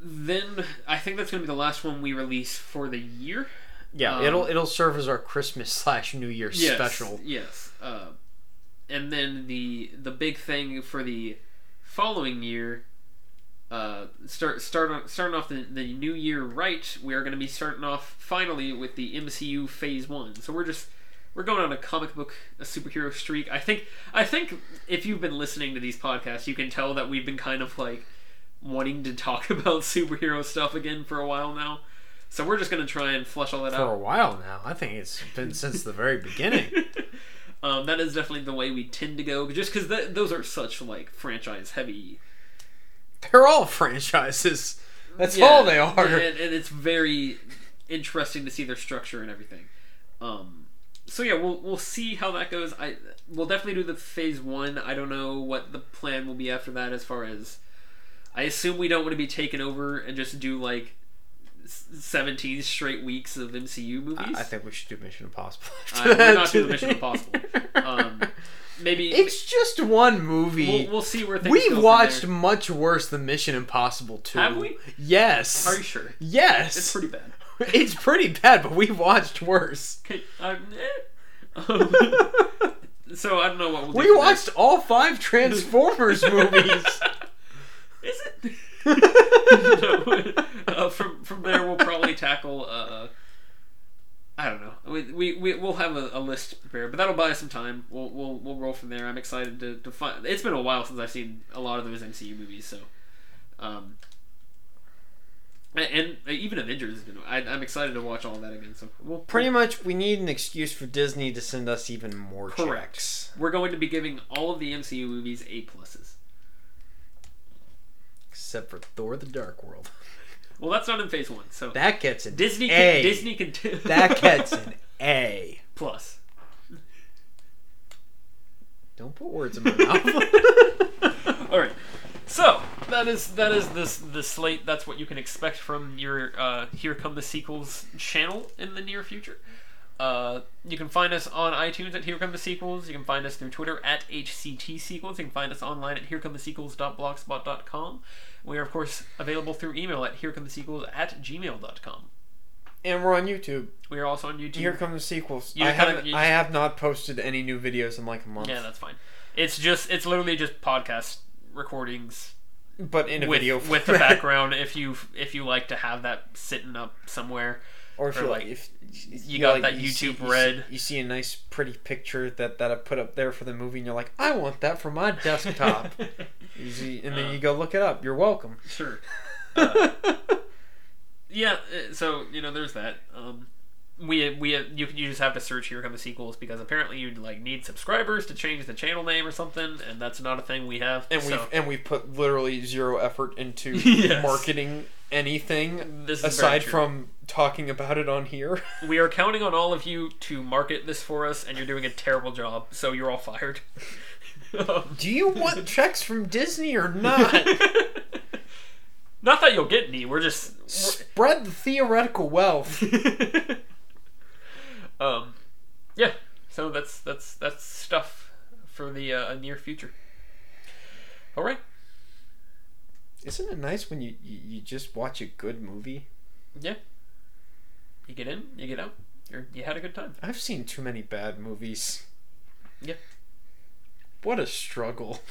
then I think that's gonna be the last one we release for the year. Yeah, um, it'll it'll serve as our Christmas slash New Year yes, special. Yes. Uh, and then the the big thing for the following year, uh, start start on, starting off the, the new year right. We are going to be starting off finally with the M C U Phase One. So we're just we're going on a comic book a superhero streak. I think I think if you've been listening to these podcasts, you can tell that we've been kind of like wanting to talk about superhero stuff again for a while now. So we're just going to try and flush all that for out for a while now. I think it's been since the very beginning. Um, that is definitely the way we tend to go, just because th- those are such, like, franchise-heavy... They're all franchises. That's yeah, all they are. And, and it's very interesting to see their structure and everything. Um, so, yeah, we'll we'll see how that goes. I We'll definitely do the Phase one. I don't know what the plan will be after that as far as... I assume we don't want to be taken over and just do, like... seventeen straight weeks of M C U movies. I think we should do Mission Impossible. I will not do the Mission Impossible. Um, maybe it's just one movie. We'll, we'll see where things we go. We watched much worse than Mission Impossible two. Have we? Yes. Are you sure? Yes. It's pretty bad. It's pretty bad, but we watched worse. Okay. Um, eh. um, so I don't know what we'll do. We watched next. all five Transformers movies. Is it? no, uh, from from there we'll probably tackle uh, I don't know we, we, we, we'll have a, a list prepared, but that'll buy us some time. We'll, we'll, we'll roll from there. I'm excited to, to find it's been a while since I've seen a lot of those M C U movies, so um, and, and even Avengers has been, I, I'm excited to watch all that again. So we'll, pretty we'll, much we need an excuse for Disney to send us even more correct checks. We're going to be giving all of the M C U movies A pluses except for Thor: The Dark World. Well, that's not in Phase One, so that gets an Disney. A. Can, Disney can t- that gets an A plus. Don't put words in my mouth. All right, so that that is that is the the slate. That's what you can expect from your uh, Here Come the Sequels channel in the near future. Uh, you can find us on iTunes at Here Come the Sequels. You can find us through Twitter at H C T Sequels. You can find us online at here come the sequels dot blogspot dot com. We are, of course, available through email at here come the sequels at gmail dot com. And we're on YouTube. We are also on YouTube. Here Come the Sequels. You I, haven't, just... I have not posted any new videos in like a month. Yeah, that's fine. It's just it's literally just podcast recordings, but in a with, video format. With the background. If you if you like to have that sitting up somewhere. Or if or you like, if you got like, that you YouTube see, red, you see, you see a nice, pretty picture that, that I put up there for the movie, and you're like, I want that for my desktop. You see, and then uh, you go look it up. You're welcome. Sure. Uh, yeah. So you know, there's that. Um, we we you you just have to search Here Come the Sequels because apparently you like need subscribers to change the channel name or something, and that's not a thing we have. And so. we and we put literally zero effort into yes. marketing. Anything this aside from talking about it on here. We are counting on all of you to market this for us, and you're doing a terrible job, so you're all fired. Do you want checks from Disney or not? Not that you'll get any. We're just we're... spread the theoretical wealth. um, yeah. So that's that's that's stuff for the uh, near future. All right. Isn't it nice when you, you, you just watch a good movie? Yeah. You get in, you get out, you're, you had a good time. I've seen too many bad movies. Yeah. What a struggle.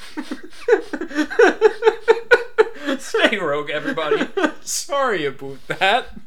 Stay rogue, everybody. Sorry about that.